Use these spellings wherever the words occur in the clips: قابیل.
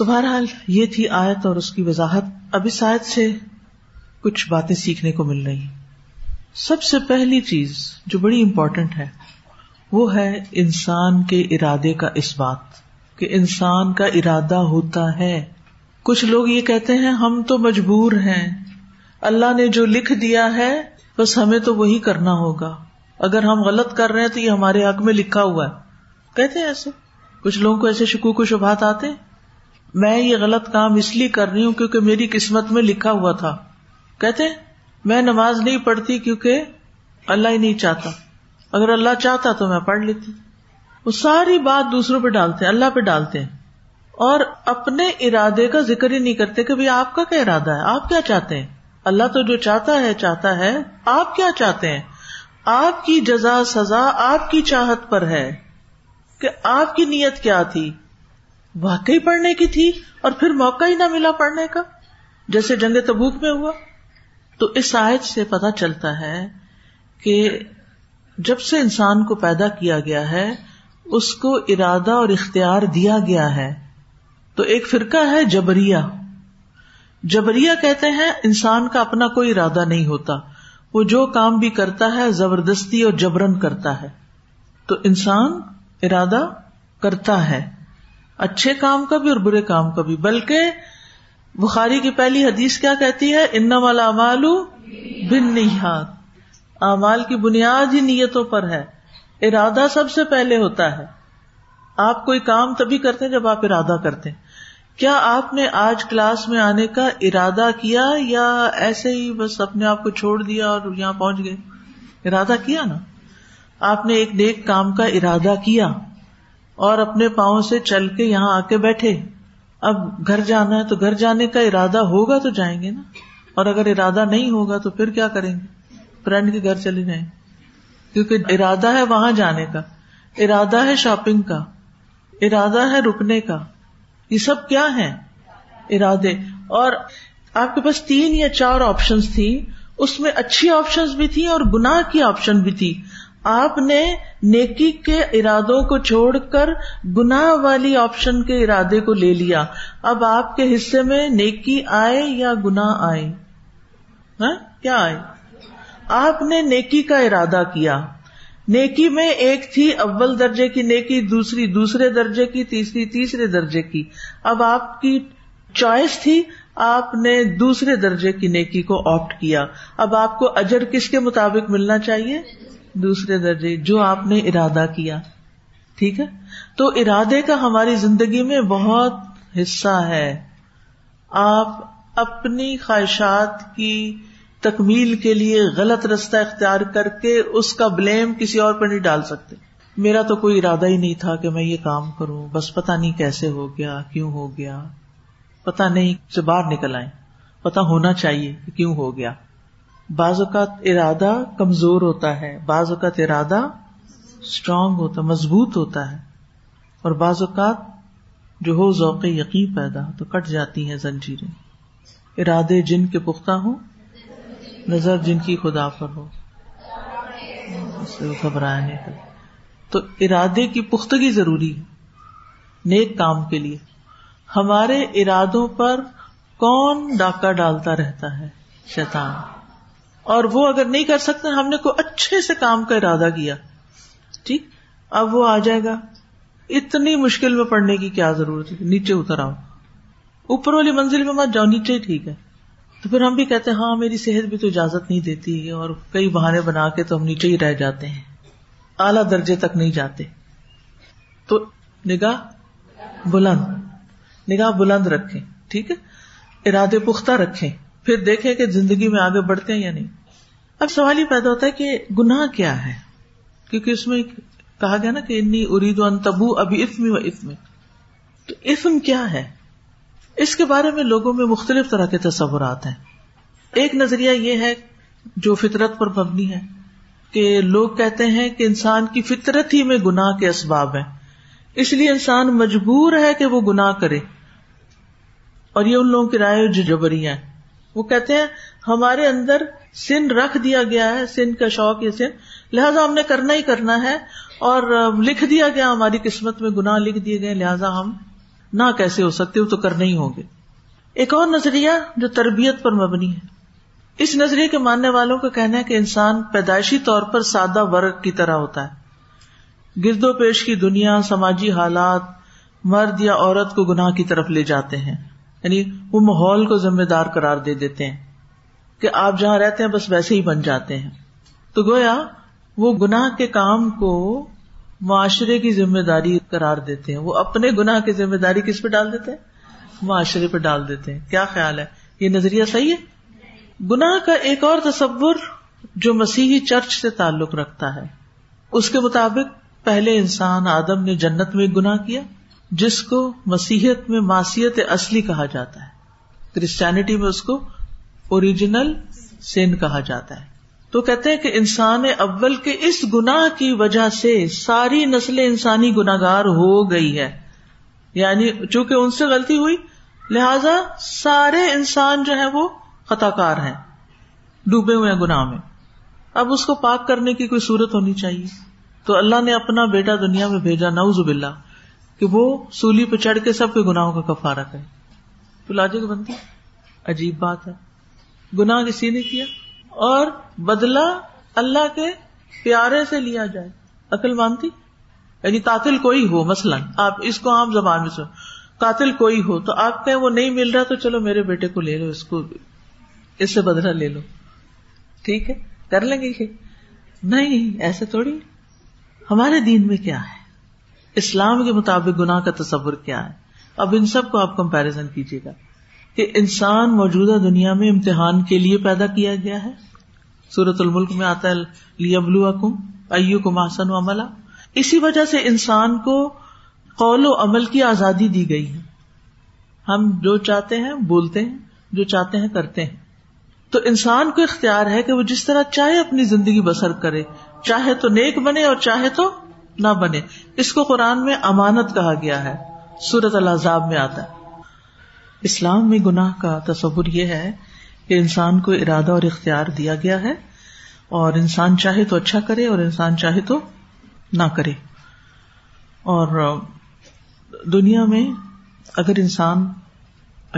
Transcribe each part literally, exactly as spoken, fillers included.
تو بہرحال یہ تھی آیت اور اس کی وضاحت. اب اس آیت سے کچھ باتیں سیکھنے کو مل رہی. سب سے پہلی چیز جو بڑی امپورٹنٹ ہے وہ ہے انسان کے ارادے کا اثبات، کہ انسان کا ارادہ ہوتا ہے. کچھ لوگ یہ کہتے ہیں ہم تو مجبور ہیں، اللہ نے جو لکھ دیا ہے بس ہمیں تو وہی کرنا ہوگا، اگر ہم غلط کر رہے ہیں تو یہ ہمارے حق میں لکھا ہوا ہے. کہتے ہیں ایسے، کچھ لوگوں کو ایسے شکوک و شبہات آتے ہیں، میں یہ غلط کام اس لیے کر رہی ہوں کیونکہ میری قسمت میں لکھا ہوا تھا. کہتے ہیں میں نماز نہیں پڑھتی کیونکہ اللہ ہی نہیں چاہتا، اگر اللہ چاہتا تو میں پڑھ لیتی. وہ ساری بات دوسروں پہ ڈالتے ہیں، اللہ پہ ڈالتے ہیں، اور اپنے ارادے کا ذکر ہی نہیں کرتے کہ بھئی آپ کا کیا ارادہ ہے، آپ کیا چاہتے ہیں. اللہ تو جو چاہتا ہے چاہتا ہے، آپ کیا چاہتے ہیں، آپ کی جزا سزا آپ کی چاہت پر ہے کہ آپ کی نیت کیا تھی، واقعی پڑھنے کی تھی اور پھر موقع ہی نہ ملا پڑھنے کا، جیسے جنگ تبوک میں ہوا. تو اس آیت سے پتہ چلتا ہے کہ جب سے انسان کو پیدا کیا گیا ہے اس کو ارادہ اور اختیار دیا گیا ہے. تو ایک فرقہ ہے جبریہ. جبریہ کہتے ہیں انسان کا اپنا کوئی ارادہ نہیں ہوتا، وہ جو کام بھی کرتا ہے زبردستی اور جبرن کرتا ہے. تو انسان ارادہ کرتا ہے اچھے کام کا بھی اور برے کام کا بھی. بلکہ بخاری کی پہلی حدیث کیا کہتی ہے، انما الاعمال بالنیات، اعمال کی بنیاد ہی نیتوں پر ہے، ارادہ سب سے پہلے ہوتا ہے. آپ کوئی کام تبھی کرتے ہیں جب آپ ارادہ کرتے ہیں. کیا آپ نے آج کلاس میں آنے کا ارادہ کیا یا ایسے ہی بس اپنے آپ کو چھوڑ دیا اور یہاں پہنچ گئے؟ ارادہ کیا نا، آپ نے ایک نیک کام کا ارادہ کیا اور اپنے پاؤں سے چل کے یہاں آ کے بیٹھے. اب گھر جانا ہے تو گھر جانے کا ارادہ ہوگا تو جائیں گے نا، اور اگر ارادہ نہیں ہوگا تو پھر کیا کریں گے، فرینڈ کے گھر چلے جائیں گے. کیونکہ ارادہ ہے وہاں جانے کا، ارادہ ہے شاپنگ کا، ارادہ ہے رکنے کا. یہ سب کیا ہیں؟ ارادے. اور آپ کے پاس تین یا چار آپشنز تھی، اس میں اچھی آپشنز بھی تھی اور گناہ کی آپشن بھی تھی. آپ نے نیکی کے ارادوں کو چھوڑ کر گناہ والی آپشن کے ارادے کو لے لیا. اب آپ کے حصے میں نیکی آئے یا گناہ آئے؟ ہاں کیا آئے؟ آپ نے نیکی کا ارادہ کیا. نیکی میں ایک تھی اول درجے کی نیکی، دوسری دوسرے درجے کی، تیسری تیسرے درجے کی. اب آپ کی چوائس تھی، آپ نے دوسرے درجے کی نیکی کو آپٹ کیا. اب آپ کو اجر کس کے مطابق ملنا چاہیے؟ دوسرے درجے، جو آپ نے ارادہ کیا. ٹھیک ہے، تو ارادے کا ہماری زندگی میں بہت حصہ ہے. آپ اپنی خواہشات کی تکمیل کے لیے غلط رستہ اختیار کر کے اس کا بلیم کسی اور پر نہیں ڈال سکتے. میرا تو کوئی ارادہ ہی نہیں تھا کہ میں یہ کام کروں، بس پتہ نہیں کیسے ہو گیا، کیوں ہو گیا، پتہ نہیں سے باہر نکل آئے. پتہ ہونا چاہیے کہ کیوں ہو گیا. بعض اوقات ارادہ کمزور ہوتا ہے، بعض اوقات ارادہ اسٹرانگ ہوتا، مضبوط ہوتا ہے، اور بعض اوقات جو ہو ذوق یقین پیدا تو کٹ جاتی ہیں زنجیریں. ارادے جن کے پختہ ہوں، نظر جن کی خدا پر ہو، گھبرانے کا. تو ارادے کی پختگی ضروری ہے نیک کام کے لیے. ہمارے ارادوں پر کون ڈاکہ ڈالتا رہتا ہے؟ شیطان. اور وہ اگر نہیں کر سکتے، ہم نے کوئی اچھے سے کام کا ارادہ کیا، ٹھیک، اب وہ آ جائے گا، اتنی مشکل میں پڑنے کی کیا ضرورت ہے، نیچے اتر آؤ، اوپر والی منزل میں مت جاؤ، نیچے ہی ٹھیک ہے. تو پھر ہم بھی کہتے ہیں ہاں میری صحت بھی تو اجازت نہیں دیتی ہے، اور کئی بہانے بنا کے تو ہم نیچے ہی رہ جاتے ہیں، اعلیٰ درجے تک نہیں جاتے. تو نگاہ بلند، نگاہ بلند رکھیں، ٹھیک ہے، ارادے پختہ رکھیں، پھر دیکھیں کہ زندگی میں آگے بڑھتے ہیں یا نہیں. اب سوال یہ پیدا ہوتا ہے کہ گناہ کیا ہے، کیونکہ اس میں کہا گیا نا کہ انی ارید ان تبو ابی اثمی و اثمی. تو اثم کیا ہے؟ اس کے بارے میں لوگوں میں مختلف طرح کے تصورات ہیں. ایک نظریہ یہ ہے جو فطرت پر مبنی ہے، کہ لوگ کہتے ہیں کہ انسان کی فطرت ہی میں گناہ کے اسباب ہیں، اس لیے انسان مجبور ہے کہ وہ گناہ کرے. اور یہ ان لوگوں کی رائے جو جبری ہیں. وہ کہتے ہیں ہمارے اندر سن رکھ دیا گیا ہے، سن کا شوق یا سن، لہٰذا ہم نے کرنا ہی کرنا ہے، اور لکھ دیا گیا، ہماری قسمت میں گناہ لکھ دیے گئے، لہٰذا ہم نہ کیسے ہو سکتے، وہ تو کرنے ہی ہوں گے. ایک اور نظریہ جو تربیت پر مبنی ہے، اس نظریے کے ماننے والوں کا کہنا ہے کہ انسان پیدائشی طور پر سادہ ورگ کی طرح ہوتا ہے. گرد و پیش کی دنیا، سماجی حالات مرد یا عورت کو گناہ کی طرف لے جاتے ہیں، یعنی وہ ماحول کو ذمہ دار قرار دے دیتے ہیں کہ آپ جہاں رہتے ہیں بس ویسے ہی بن جاتے ہیں. تو گویا وہ گناہ کے کام کو معاشرے کی ذمہ داری قرار دیتے ہیں، وہ اپنے گناہ کی ذمہ داری کس پہ ڈال دیتے ہیں؟ معاشرے پہ ڈال دیتے ہیں. کیا خیال ہے، یہ نظریہ صحیح ہے؟ گناہ کا ایک اور تصور جو مسیحی چرچ سے تعلق رکھتا ہے، اس کے مطابق پہلے انسان آدم نے جنت میں گناہ کیا، جس کو مسیحیت میں معصیت اصلی کہا جاتا ہے، کرسچینٹی میں اس کو اوریجنل سین کہا جاتا ہے. تو کہتے ہیں کہ انسان اول کے اس گناہ کی وجہ سے ساری نسل انسانی گناہگار ہو گئی ہے، یعنی چونکہ ان سے غلطی ہوئی لہذا سارے انسان جو ہیں وہ خطاکار ہیں، ڈوبے ہوئے ہیں گناہ میں. اب اس کو پاک کرنے کی کوئی صورت ہونی چاہیے، تو اللہ نے اپنا بیٹا دنیا میں بھیجا، نعوذ باللہ، کہ وہ سولی پہ چڑھ کے سب کے گناہوں کا کفارہ کرے. تو لاجک بنتی، عجیب بات ہے، گناہ کسی نے کیا اور بدلہ اللہ کے پیارے سے لیا جائے. عقل مانتی؟ یعنی قاتل کوئی ہو، مثلا آپ اس کو عام زبان میں سو، قاتل کوئی ہو تو آپ کہیں وہ نہیں مل رہا تو چلو میرے بیٹے کو لے لو، اس کو اس سے بدلہ لے لو، ٹھیک ہے کر لیں گے. نہیں، ایسے تھوڑی. ہمارے دین میں کیا ہے، اسلام کے مطابق گناہ کا تصور کیا ہے؟ اب ان سب کو آپ کمپیریزن کیجیے گا کہ انسان موجودہ دنیا میں امتحان کے لیے پیدا کیا گیا ہے. سورۃ الملک میں آتا ہے لِیَبْلُوَکُمْ أَيُّکُمْ أَحْسَنُ عَمَلًا. اسی وجہ سے انسان کو قول و عمل کی آزادی دی گئی ہے، ہم جو چاہتے ہیں بولتے ہیں، جو چاہتے ہیں کرتے ہیں. تو انسان کو اختیار ہے کہ وہ جس طرح چاہے اپنی زندگی بسر کرے، چاہے تو نیک بنے اور چاہے تو نہ بنے. اس کو قرآن میں امانت کہا گیا ہے، سورۃ الاحزاب میں آتا ہے. اسلام میں گناہ کا تصور یہ ہے کہ انسان کو ارادہ اور اختیار دیا گیا ہے، اور انسان چاہے تو اچھا کرے اور انسان چاہے تو نہ کرے. اور دنیا میں اگر انسان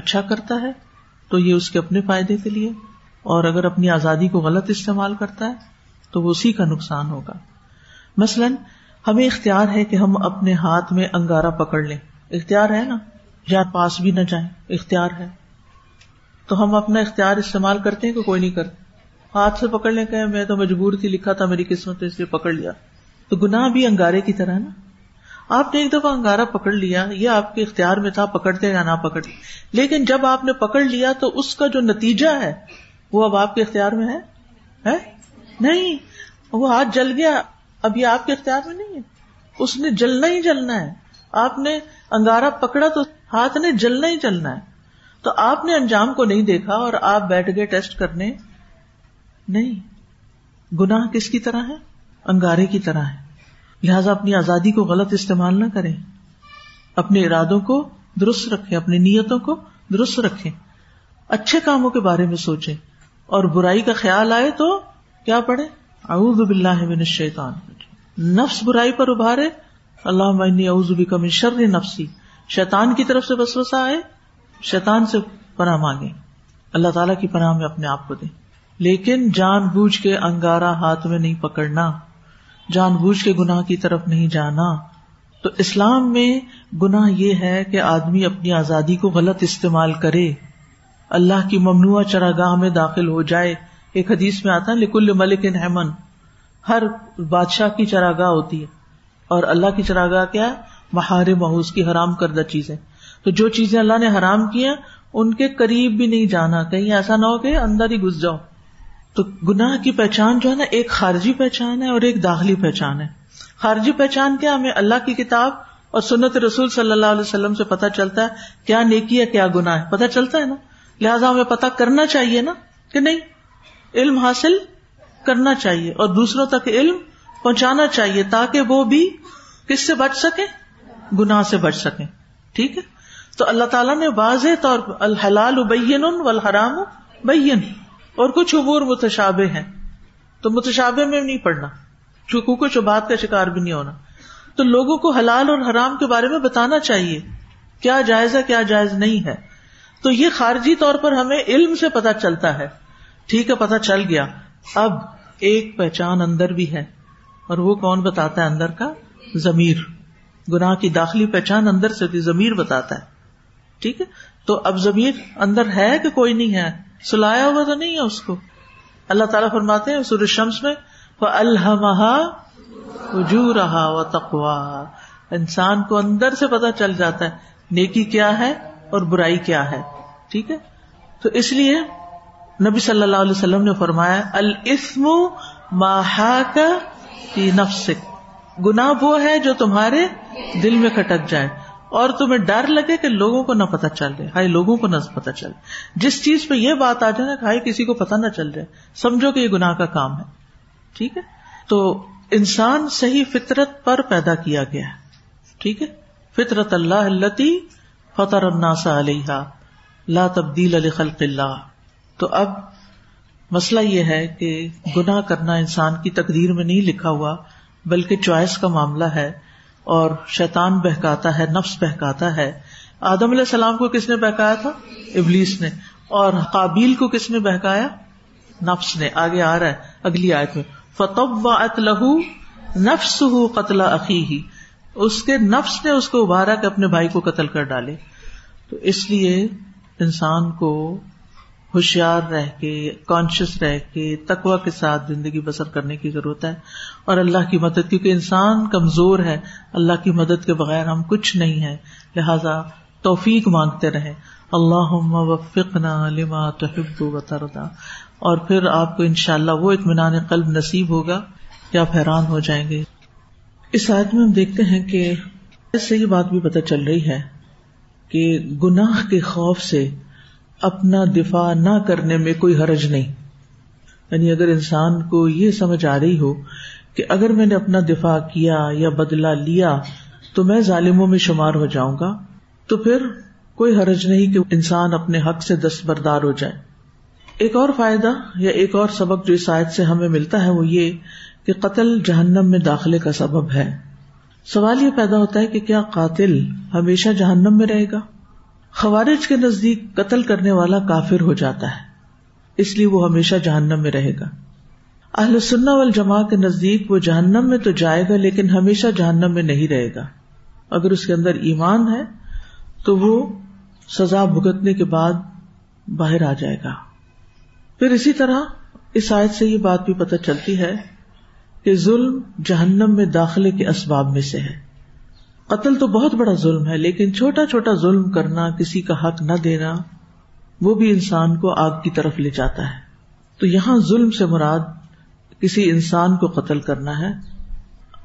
اچھا کرتا ہے تو یہ اس کے اپنے فائدے کے لیے، اور اگر اپنی آزادی کو غلط استعمال کرتا ہے تو وہ اسی کا نقصان ہوگا. مثلاً ہمیں اختیار ہے کہ ہم اپنے ہاتھ میں انگارہ پکڑ لیں، اختیار ہے نا، یا پاس بھی نہ جائیں، اختیار ہے. تو ہم اپنا اختیار استعمال کرتے ہیں کہ کوئی نہیں کرتا، ہاتھ سے پکڑ لیں کہ میں تو مجبور تھی، لکھا تھا میری قسمت اس لیے پکڑ لیا. تو گناہ بھی انگارے کی طرح نا، آپ نے ایک دفعہ انگارہ پکڑ لیا، یہ آپ کے اختیار میں تھا پکڑتے یا نہ پکڑتے، لیکن جب آپ نے پکڑ لیا تو اس کا جو نتیجہ ہے وہ اب آپ کے اختیار میں ہے ہے نہیں. وہ ہاتھ جل گیا، اب یہ آپ کے اختیار میں نہیں ہے، اس نے جلنا ہی جلنا ہے. آپ نے انگارہ پکڑا تو ہاتھ نے جلنا ہی جلنا ہے. تو آپ نے انجام کو نہیں دیکھا اور آپ بیٹھ گئے ٹیسٹ کرنے. نہیں، گناہ کس کی طرح ہے؟ انگارے کی طرح ہے. لہذا اپنی آزادی کو غلط استعمال نہ کریں، اپنے ارادوں کو درست رکھیں، اپنی نیتوں کو درست رکھیں، اچھے کاموں کے بارے میں سوچیں، اور برائی کا خیال آئے تو کیا پڑھیں؟ اعوذ باللہ من الشیطان. نفس برائی پر ابھارے، اللہم انی اعوذ بک من شر نفسی. شیطان کی طرف سے وسوسہ آئے، شیطان سے پناہ مانگیں، اللہ تعالیٰ کی پناہ میں اپنے آپ کو دیں. لیکن جان بوجھ کے انگارہ ہاتھ میں نہیں پکڑنا، جان بوجھ کے گناہ کی طرف نہیں جانا. تو اسلام میں گناہ یہ ہے کہ آدمی اپنی آزادی کو غلط استعمال کرے، اللہ کی ممنوعہ چراگاہ میں داخل ہو جائے. ایک حدیث میں آتا ہے لکل ملک حمن، ہر بادشاہ کی چراگاہ ہوتی ہے، اور اللہ کی چراگاہ کیا ہے؟ محارم، اس کی حرام کردہ چیزیں. تو جو چیزیں اللہ نے حرام کی ہیں ان کے قریب بھی نہیں جانا، کہیں ایسا نہ ہو کہ اندر ہی گھس جاؤ. تو گناہ کی پہچان جو ہے نا، ایک خارجی پہچان ہے اور ایک داخلی پہچان ہے. خارجی پہچان کیا؟ ہمیں اللہ کی کتاب اور سنت رسول صلی اللہ علیہ وسلم سے پتہ چلتا ہے کیا نیکی ہے کیا گناہ ہے، پتہ چلتا ہے نا. لہٰذا ہمیں پتہ کرنا چاہیے نا کہ نہیں، علم حاصل کرنا چاہیے اور دوسروں تک علم پہنچانا چاہیے تاکہ وہ بھی کس سے بچ سکیں؟ گناہ سے بچ سکیں. ٹھیک ہے، تو اللہ تعالیٰ نے واضح طور پر الحلال بین والحرام بین، اور کچھ امور متشابہ ہیں تو متشابہ میں نہیں پڑنا، حقوق و شبہات کا شکار بھی نہیں ہونا. تو لوگوں کو حلال اور حرام کے بارے میں بتانا چاہیے کیا جائز ہے کیا جائز نہیں ہے. تو یہ خارجی طور پر ہمیں علم سے پتہ چلتا ہے, ٹھیک ہے پتہ چل گیا. اب ایک پہچان اندر بھی ہے, اور وہ کون بتاتا ہے؟ اندر کا ضمیر. گناہ کی داخلی پہچان اندر سے بھی ضمیر بتاتا ہے, ٹھیک ہے. تو اب ضمیر اندر ہے کہ کوئی نہیں ہے, سلایا ہوا تو نہیں ہے اس کو. اللہ تعالیٰ فرماتے ہیں سورۃ الشمس میں فَأَلْهَمَهَا فُجُورَهَا وَتَقْوَاهَا, انسان کو اندر سے پتہ چل جاتا ہے نیکی کیا ہے اور برائی کیا ہے, ٹھیک ہے. تو اس لیے نبی صلی اللہ علیہ وسلم نے فرمایا الاسم ما حاک فی نفسک, گناہ وہ ہے جو تمہارے دل میں کھٹک جائے اور تمہیں ڈر لگے کہ لوگوں کو نہ پتہ چل جائے, ہائے لوگوں کو نہ پتہ چل جائے. جس چیز پہ یہ بات آ جائے نا کہ ہائے کسی کو پتہ نہ چل جائے, سمجھو کہ یہ گناہ کا کام ہے, ٹھیک ہے. تو انسان صحیح فطرت پر پیدا کیا گیا ہے, ٹھیک ہے. فطرت اللہ التی فطر الناس علیہا لا تبدیل لخلق اللہ. تو اب مسئلہ یہ ہے کہ گناہ کرنا انسان کی تقدیر میں نہیں لکھا ہوا, بلکہ چوائس کا معاملہ ہے, اور شیطان بہکاتا ہے, نفس بہکاتا ہے. آدم علیہ السلام کو کس نے بہکایا تھا؟ ابلیس نے. اور قابیل کو کس نے بہکایا؟ نفس نے. آگے آ رہا ہے اگلی آیت میں فَطَوَّعَتْ لَهُ نَفْسُهُ قَتْلَ أَخِيهِ, اس کے نفس نے اس کو ابھارا کہ اپنے بھائی کو قتل کر ڈالے. تو اس لیے انسان کو ہوشیار رہ کے, کانشیس رہ کے, تقوی کے ساتھ زندگی بسر کرنے کی ضرورت ہے, اور اللہ کی مدد, کیونکہ انسان کمزور ہے, اللہ کی مدد کے بغیر ہم کچھ نہیں ہیں. لہذا توفیق مانگتے رہیں, اللہم وفقنا لما تحب و ترضا, اور پھر آپ کو انشاءاللہ وہ اطمینان قلب نصیب ہوگا کہ آپ حیران ہو جائیں گے. اس آیت میں ہم دیکھتے ہیں کہ اس سے یہ بات بھی پتہ چل رہی ہے کہ گناہ کے خوف سے اپنا دفاع نہ کرنے میں کوئی حرج نہیں. یعنی اگر انسان کو یہ سمجھ آ رہی ہو کہ اگر میں نے اپنا دفاع کیا یا بدلہ لیا تو میں ظالموں میں شمار ہو جاؤں گا, تو پھر کوئی حرج نہیں کہ انسان اپنے حق سے دستبردار ہو جائے. ایک اور فائدہ یا ایک اور سبق جو اس آیت سے ہمیں ملتا ہے وہ یہ کہ قتل جہنم میں داخلے کا سبب ہے. سوال یہ پیدا ہوتا ہے کہ کیا قاتل ہمیشہ جہنم میں رہے گا؟ خوارج کے نزدیک قتل کرنے والا کافر ہو جاتا ہے, اس لیے وہ ہمیشہ جہنم میں رہے گا. اہل سنہ والجماعہ کے نزدیک وہ جہنم میں تو جائے گا لیکن ہمیشہ جہنم میں نہیں رہے گا. اگر اس کے اندر ایمان ہے تو وہ سزا بھگتنے کے بعد باہر آ جائے گا. پھر اسی طرح اس آیت سے یہ بات بھی پتہ چلتی ہے کہ ظلم جہنم میں داخلے کے اسباب میں سے ہے. قتل تو بہت بڑا ظلم ہے, لیکن چھوٹا چھوٹا ظلم کرنا, کسی کا حق نہ دینا, وہ بھی انسان کو آگ کی طرف لے جاتا ہے. تو یہاں ظلم سے مراد کسی انسان کو قتل کرنا ہے,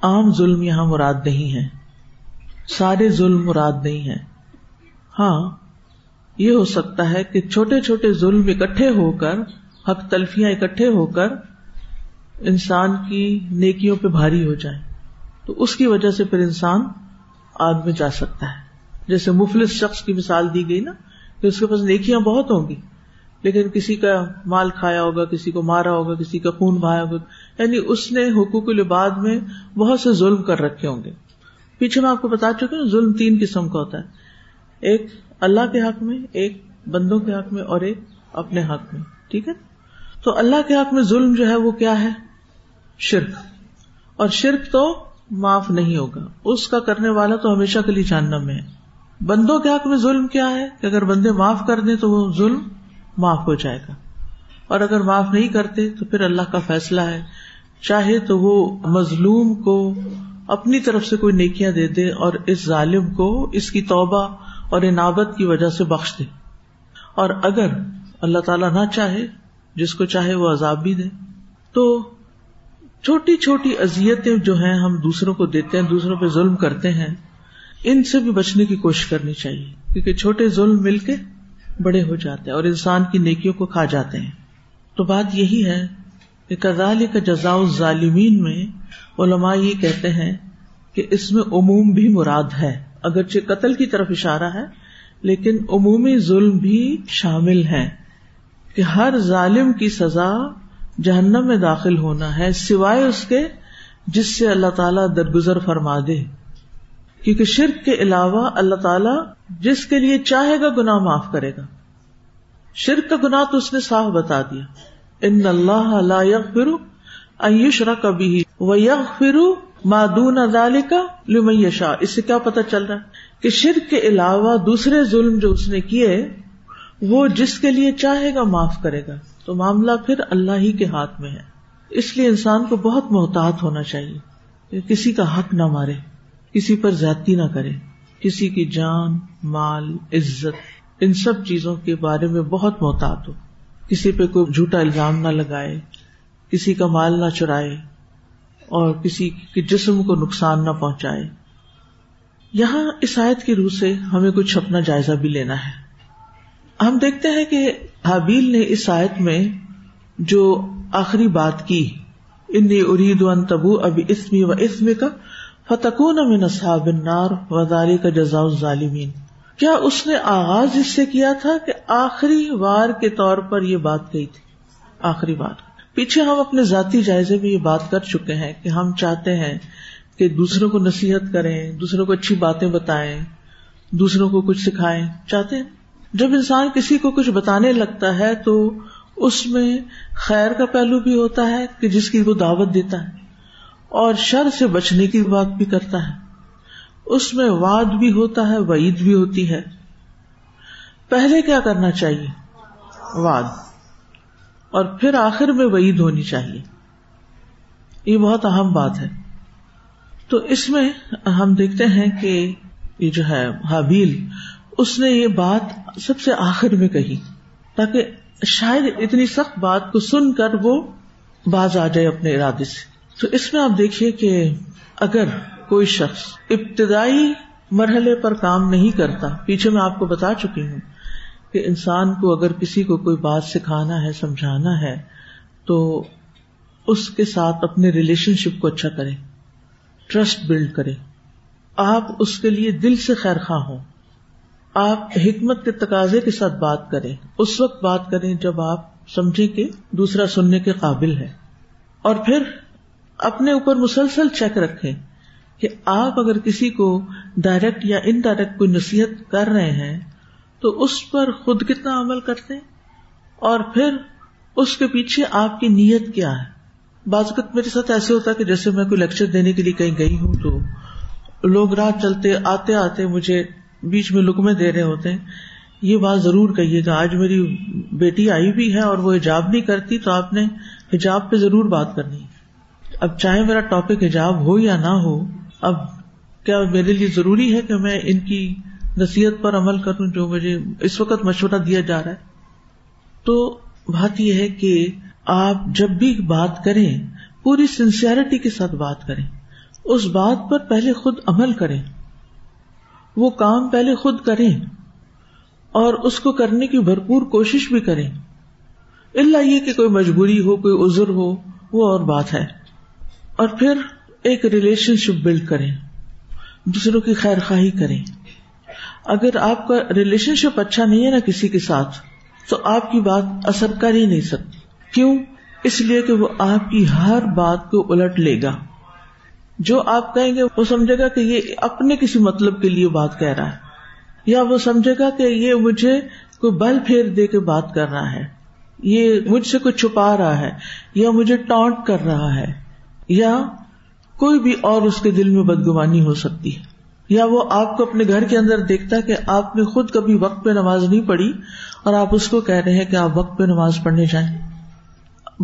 عام ظلم یہاں مراد نہیں ہے, سارے ظلم مراد نہیں ہے. ہاں یہ ہو سکتا ہے کہ چھوٹے چھوٹے ظلم اکٹھے ہو کر, حق تلفیاں اکٹھے ہو کر انسان کی نیکیوں پہ بھاری ہو جائیں, تو اس کی وجہ سے پھر انسان آگ میں جا سکتا ہے. جیسے مفلس شخص کی مثال دی گئی نا کہ اس کے پاس نیکیاں بہت ہوں گی لیکن کسی کا مال کھایا ہوگا, کسی کو مارا ہوگا, کسی کا خون بہایا ہوگا, یعنی اس نے حقوق العباد میں بہت سے ظلم کر رکھے ہوں گے. پیچھے میں آپ کو بتا چکی ہوں ظلم تین قسم کا ہوتا ہے, ایک اللہ کے حق میں, ایک بندوں کے حق میں, اور ایک اپنے حق میں, ٹھیک ہے. تو اللہ کے حق میں ظلم جو ہے وہ کیا ہے؟ شرک. اور شرک تو معاف نہیں ہوگا, اس کا کرنے والا تو ہمیشہ کے لیے جہنم میں ہے. بندوں کے حق میں ظلم کیا ہے کہ اگر بندے معاف کر دیں تو وہ ظلم معاف ہو جائے گا, اور اگر معاف نہیں کرتے تو پھر اللہ کا فیصلہ ہے, چاہے تو وہ مظلوم کو اپنی طرف سے کوئی نیکیاں دے دے اور اس ظالم کو اس کی توبہ اور انابت کی وجہ سے بخش دے, اور اگر اللہ تعالیٰ نہ چاہے جس کو چاہے وہ عذاب بھی دے. تو چھوٹی چھوٹی اذیتیں جو ہیں ہم دوسروں کو دیتے ہیں, دوسروں پہ ظلم کرتے ہیں, ان سے بھی بچنے کی کوشش کرنی چاہیے, کیونکہ چھوٹے ظلم مل کے بڑے ہو جاتے ہیں اور انسان کی نیکیوں کو کھا جاتے ہیں. تو بات یہی ہے کہ کذالک جزاء الظالمین میں علماء یہ کہتے ہیں کہ اس میں عموم بھی مراد ہے, اگرچہ قتل کی طرف اشارہ ہے لیکن عمومی ظلم بھی شامل ہے کہ ہر ظالم کی سزا جہنم میں داخل ہونا ہے, سوائے اس کے جس سے اللہ تعالیٰ درگزر فرما دے, کیونکہ شرک کے علاوہ اللہ تعالیٰ جس کے لیے چاہے گا گناہ معاف کرے گا. شرک کا گناہ تو اس نے صاف بتا دیا, ان اللہ لا یغفر ان یشرک بہ ویغفر ما دون ذلک لمن یشاء. اس سے کیا پتہ چل رہا ہے کہ شرک کے علاوہ دوسرے ظلم جو اس نے کیے وہ جس کے لیے چاہے گا معاف کرے گا. تو معاملہ پھر اللہ ہی کے ہاتھ میں ہے, اس لیے انسان کو بہت محتاط ہونا چاہیے کہ کسی کا حق نہ مارے, کسی پر زیادتی نہ کرے, کسی کی جان, مال, عزت, ان سب چیزوں کے بارے میں بہت محتاط ہو. کسی پہ کوئی جھوٹا الزام نہ لگائے, کسی کا مال نہ چرائے اور کسی کے جسم کو نقصان نہ پہنچائے. یہاں اس آیت کی روح سے ہمیں کچھ اپنا جائزہ بھی لینا ہے. ہم دیکھتے ہیں کہ ہابیل نے اس آیت میں جو آخری بات کی, انی ارید ان تبوء باسمی واسمک فتکون من اصحاب النار وذالک جزاء الظالمین, کیا اس نے آغاز اس سے کیا تھا کہ آخری وار کے طور پر یہ بات کہی تھی؟ آخری بات. پیچھے ہم اپنے ذاتی جائزے میں یہ بات کر چکے ہیں کہ ہم چاہتے ہیں کہ دوسروں کو نصیحت کریں, دوسروں کو اچھی باتیں بتائیں, دوسروں کو کچھ سکھائیں, چاہتے ہیں. جب انسان کسی کو کچھ بتانے لگتا ہے تو اس میں خیر کا پہلو بھی ہوتا ہے کہ جس کی وہ دعوت دیتا ہے, اور شر سے بچنے کی بات بھی کرتا ہے. اس میں وعد بھی ہوتا ہے, وعید بھی ہوتی ہے. پہلے کیا کرنا چاہیے؟ وعد, اور پھر آخر میں وعید ہونی چاہیے. یہ بہت اہم بات ہے. تو اس میں ہم دیکھتے ہیں کہ یہ جو ہے ہابیل, اس نے یہ بات سب سے آخر میں کہی تاکہ شاید اتنی سخت بات کو سن کر وہ باز آ جائے اپنے ارادے سے. تو اس میں آپ دیکھیے کہ اگر کوئی شخص ابتدائی مرحلے پر کام نہیں کرتا, پیچھے میں آپ کو بتا چکی ہوں کہ انسان کو اگر کسی کو کوئی بات سکھانا ہے, سمجھانا ہے, تو اس کے ساتھ اپنے ریلیشن شپ کو اچھا کرے, ٹرسٹ بلڈ کرے, آپ اس کے لیے دل سے خیر خواہ ہوں, آپ حکمت کے تقاضے کے ساتھ بات کریں. اس وقت بات کریں جب آپ سمجھیں کہ دوسرا سننے کے قابل ہے, اور پھر اپنے اوپر مسلسل چیک رکھیں کہ آپ اگر کسی کو ڈائریکٹ یا انڈائریکٹ کوئی نصیحت کر رہے ہیں تو اس پر خود کتنا عمل کرتے ہیں, اور پھر اس کے پیچھے آپ کی نیت کیا ہے. بعض وقت میرے ساتھ ایسے ہوتا ہے کہ جیسے میں کوئی لیکچر دینے کے لیے کہیں گئی ہوں تو لوگ راہ چلتے آتے آتے مجھے بیچ میں لقمے دے رہے ہوتے ہیں, یہ بات ضرور کہیے گا, آج میری بیٹی آئی بھی ہے اور وہ حجاب نہیں کرتی تو آپ نے حجاب پہ ضرور بات کرنی ہے. اب چاہے میرا ٹاپک حجاب ہو یا نہ ہو, اب کیا میرے لیے ضروری ہے کہ میں ان کی نصیحت پر عمل کروں جو مجھے اس وقت مشورہ دیا جا رہا ہے؟ تو بات یہ ہے کہ آپ جب بھی بات کریں پوری سنسیئرٹی کے ساتھ بات کریں, اس بات پر پہلے خود عمل کریں, وہ کام پہلے خود کریں اور اس کو کرنے کی بھرپور کوشش بھی کریں. الا یہ کہ کوئی مجبوری ہو, کوئی عذر ہو, وہ اور بات ہے. اور پھر ایک ریلیشن شپ بلڈ کریں, دوسروں کی خیر خواہی کریں. اگر آپ کا ریلیشن شپ اچھا نہیں ہے نا کسی کے ساتھ, تو آپ کی بات اثر کر ہی نہیں سکتی. کیوں؟ اس لیے کہ وہ آپ کی ہر بات کو الٹ لے گا. جو آپ کہیں گے وہ سمجھے گا کہ یہ اپنے کسی مطلب کے لیے بات کہہ رہا ہے, یا وہ سمجھے گا کہ یہ مجھے کوئی بل پھیر دے کے بات کر رہا ہے, یہ مجھ سے کچھ چھپا رہا ہے, یا مجھے ٹانٹ کر رہا ہے, یا کوئی بھی اور اس کے دل میں بدگمانی ہو سکتی ہے. یا وہ آپ کو اپنے گھر کے اندر دیکھتا ہے کہ آپ نے خود کبھی وقت پہ نماز نہیں پڑھی اور آپ اس کو کہہ رہے ہیں کہ آپ وقت پہ نماز پڑھنے جائیں.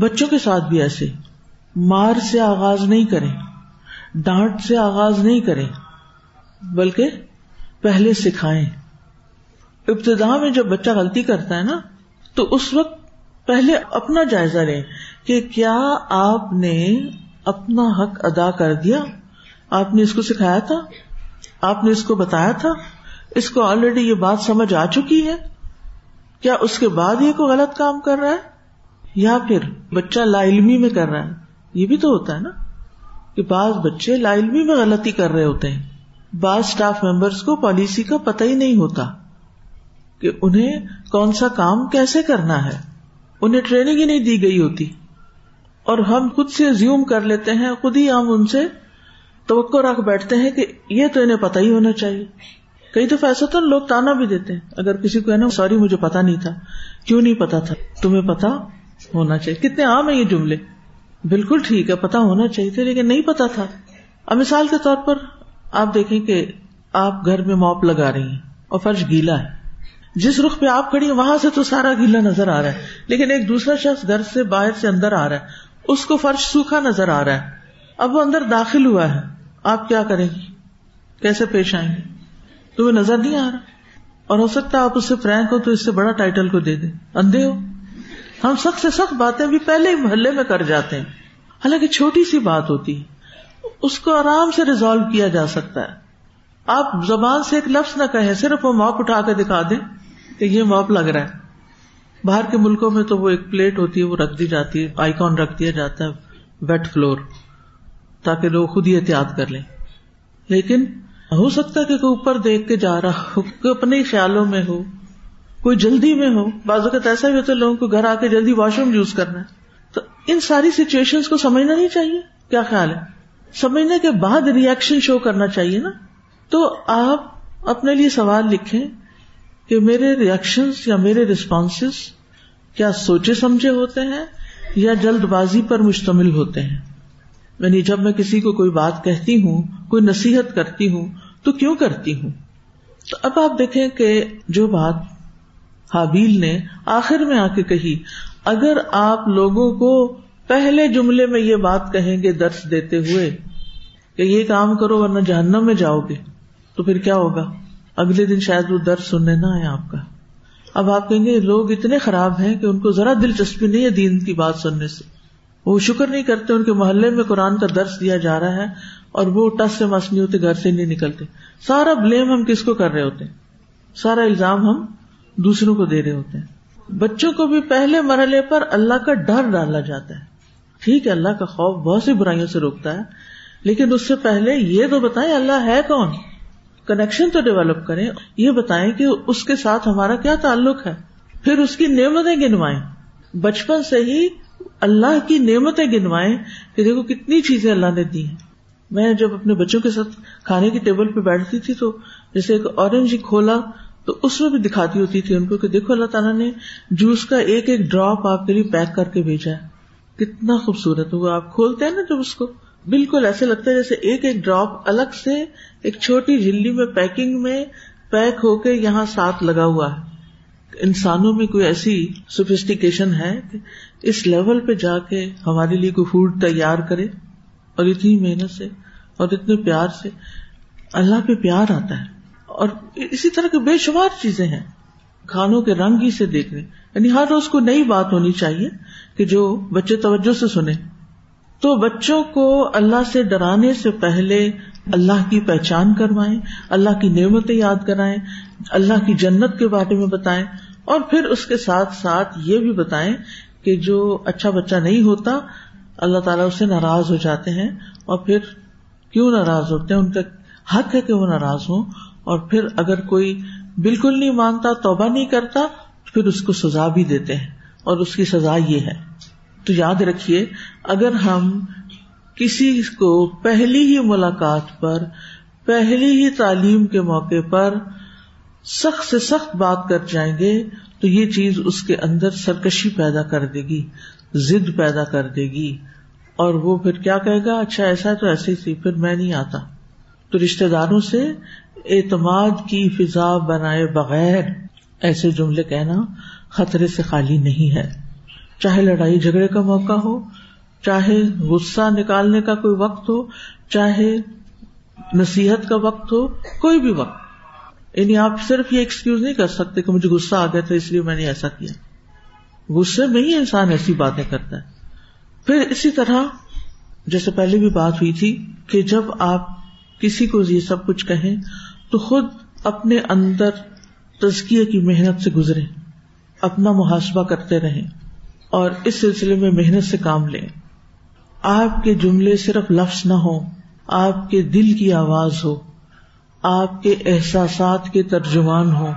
بچوں کے ساتھ بھی ایسے, مار سے آغاز نہیں کریں, ڈانٹ سے آغاز نہیں کریں, بلکہ پہلے سکھائیں. ابتدا میں جب بچہ غلطی کرتا ہے نا تو اس وقت پہلے اپنا جائزہ لیں کہ کیا آپ نے اپنا حق ادا کر دیا, آپ نے اس کو سکھایا تھا, آپ نے اس کو بتایا تھا, اس کو آلریڈی یہ بات سمجھ آ چکی ہے, کیا اس کے بعد یہ کوئی غلط کام کر رہا ہے یا پھر بچہ لا علمی میں کر رہا ہے؟ یہ بھی تو ہوتا ہے نا کہ بعض بچے لا علمی میں غلطی کر رہے ہوتے ہیں. بعض سٹاف ممبرز کو پالیسی کا پتہ ہی نہیں ہوتا کہ انہیں کون سا کام کیسے کرنا ہے, انہیں ٹریننگ ہی نہیں دی گئی ہوتی, اور ہم خود سے زیوم کر لیتے ہیں, خود ہی ہم ان سے توقع رکھ بیٹھتے ہیں کہ یہ تو انہیں پتہ ہی ہونا چاہیے. کئی دفعہ ایسا تو لوگ تانا بھی دیتے ہیں. اگر کسی کو کہنا سوری مجھے پتا نہیں تھا، کیوں نہیں پتا تھا؟ تمہیں پتا ہونا چاہیے. کتنے عام ہیں یہ جملے. بالکل ٹھیک ہے، پتا ہونا چاہیے تھے لیکن نہیں پتا تھا. اب مثال کے طور پر آپ دیکھیں کہ آپ گھر میں موپ لگا رہی ہیں اور فرش گیلا ہے، جس رخ پہ آپ کھڑی ہیں وہاں سے تو سارا گیلا نظر آ رہا ہے، لیکن ایک دوسرا شخص گھر سے باہر سے اندر آ رہا ہے، اس کو فرش سوکھا نظر آ رہا ہے. اب وہ اندر داخل ہوا ہے، آپ کیا کریں گی؟ کیسے پیش آئیں گے؟ تمہیں نظر نہیں آ رہا، اور ہو سکتا ہے آپ اس سے پرینک ہو تو اس سے بڑا ٹائٹل کو دے دیں، اندھے ہو. ہم سخت سے سخت باتیں بھی پہلے ہی محلے میں کر جاتے ہیں، حالانکہ چھوٹی سی بات ہوتی ہے، اس کو آرام سے ریزالو کیا جا سکتا ہے. آپ زبان سے ایک لفظ نہ کہیں، صرف وہ موپ اٹھا کے دکھا دیں کہ یہ موپ لگ رہا ہے. باہر کے ملکوں میں تو وہ ایک پلیٹ ہوتی ہے، وہ رکھ دی جاتی ہے، آئیکن رکھ دیا جاتا ہے ویٹ فلور، تاکہ لوگ خود ہی احتیاط کر لیں. لیکن ہو سکتا ہے کہ کوئی اوپر دیکھ کے جا رہا ہو، کوئی اپنے ہی خیالوں میں ہو، کوئی جلدی میں ہو. بعض اوقات ایسا بھی ہوتا ہے لوگوں کو گھر آ کے جلدی واش روم یوز کرنا ہے. تو ان ساری سچویشنز کو سمجھنا نہیں چاہیے، کیا خیال ہے؟ سمجھنے کے بعد ری ایکشن شو کرنا چاہیے نا. تو آپ اپنے لیے سوال لکھیں کہ میرے ری ایکشنز یا میرے ریسپانسز کیا سوچے سمجھے ہوتے ہیں یا جلد بازی پر مشتمل ہوتے ہیں. یعنی جب میں کسی کو کوئی بات کہتی ہوں، کوئی نصیحت کرتی ہوں تو کیوں کرتی ہوں. تو اب آپ دیکھیں کہ جو بات ہابیل نے آخر میں آ کے کہی، اگر آپ لوگوں کو پہلے جملے میں یہ بات کہیں گے درس دیتے ہوئے کہ یہ کام کرو ورنہ جہنم میں جاؤ گے، تو پھر کیا ہوگا؟ اگلے دن شاید وہ درس سننے نہ آئے آپ کا. اب آپ کہیں گے لوگ اتنے خراب ہیں کہ ان کو ذرا دلچسپی نہیں ہے دین کی بات سننے سے، وہ شکر نہیں کرتے ان کے محلے میں قرآن کا درس دیا جا رہا ہے اور وہ ٹس سے مس نہیں ہوتے، گھر سے نہیں نکلتے. سارا بلیم ہم کس کو کر رہے ہوتے ہیں؟ سارا الزام ہم دوسروں کو دے رہے ہوتے ہیں. بچوں کو بھی پہلے مرحلے پر اللہ کا ڈر ڈالا جاتا ہے. ٹھیک ہے، اللہ کا خوف بہت سی برائیوں سے روکتا ہے، لیکن اس سے پہلے یہ تو بتائیں اللہ ہے کون، کنیکشن تو ڈیولپ کریں. یہ بتائیں کہ اس کے ساتھ ہمارا کیا تعلق ہے، پھر اس کی نعمتیں گنوائیں. بچپن سے ہی اللہ کی نعمتیں گنوائیں کہ دیکھو کتنی چیزیں اللہ نے دی ہیں. میں جب اپنے بچوں کے ساتھ کھانے کی ٹیبل پہ بیٹھتی تھی تو جیسے ایک اورنج کھولا تو اس میں بھی دکھاتی ہوتی تھی ان کو کہ دیکھو اللہ تعالیٰ نے جوس کا ایک ایک ڈراپ آپ کے لیے پیک کر کے بھیجا ہے، کتنا خوبصورت ہوا. آپ کھولتے ہیں نا جب اس کو، بالکل ایسے لگتا ہے جیسے ایک ایک ڈراپ الگ سے ایک چھوٹی جھلی میں پیکنگ میں پیک ہو کے یہاں ساتھ لگا ہوا ہے. انسانوں میں کوئی ایسی سوفسٹیکیشن ہے کہ اس لیول پہ جا کے ہمارے لیے کوئی فوڈ تیار کرے، اور اتنی محنت سے اور اتنے پیار سے. اللہ پہ پیار آتا ہے. اور اسی طرح کے بے شمار چیزیں ہیں. کھانوں کے رنگ ہی سے دیکھنے، یعنی ہر روز کو نئی بات ہونی چاہیے کہ جو بچے توجہ سے سنیں. تو بچوں کو اللہ سے ڈرانے سے پہلے اللہ کی پہچان کروائیں، اللہ کی نعمتیں یاد کرائیں، اللہ کی جنت کے بارے میں بتائیں، اور پھر اس کے ساتھ ساتھ یہ بھی بتائیں کہ جو اچھا بچہ نہیں ہوتا اللہ تعالیٰ اس سے ناراض ہو جاتے ہیں. اور پھر کیوں ناراض ہوتے ہیں؟ ان کا حق ہے کہ وہ ناراض ہوں. اور پھر اگر کوئی بالکل نہیں مانتا، توبہ نہیں کرتا، پھر اس کو سزا بھی دیتے ہیں، اور اس کی سزا یہ ہے. تو یاد رکھیے، اگر ہم کسی کو پہلی ہی ملاقات پر، پہلی ہی تعلیم کے موقع پر سخت سے سخت بات کر جائیں گے تو یہ چیز اس کے اندر سرکشی پیدا کر دے گی، ضد پیدا کر دے گی، اور وہ پھر کیا کہے گا، اچھا ایسا ہے تو ایسے ہی، پھر میں نہیں آتا. تو رشتہ داروں سے اعتماد کی فضا بنائے بغیر ایسے جملے کہنا خطرے سے خالی نہیں ہے. چاہے لڑائی جھگڑے کا موقع ہو، چاہے غصہ نکالنے کا کوئی وقت ہو، چاہے نصیحت کا وقت ہو، کوئی بھی وقت. یعنی آپ صرف یہ ایکسکیوز نہیں کر سکتے کہ مجھے غصہ آ گیا تھا اس لیے میں نے ایسا کیا. غصے میں ہی انسان ایسی باتیں کرتا ہے. پھر اسی طرح جیسے پہلے بھی بات ہوئی تھی کہ جب آپ کسی کو یہ سب کچھ کہیں تو خود اپنے اندر تزکیے کی محنت سے گزریں، اپنا محاسبہ کرتے رہیں اور اس سلسلے میں محنت سے کام لیں. آپ کے جملے صرف لفظ نہ ہوں، آپ کے دل کی آواز ہو، آپ کے احساسات کے ترجمان ہوں.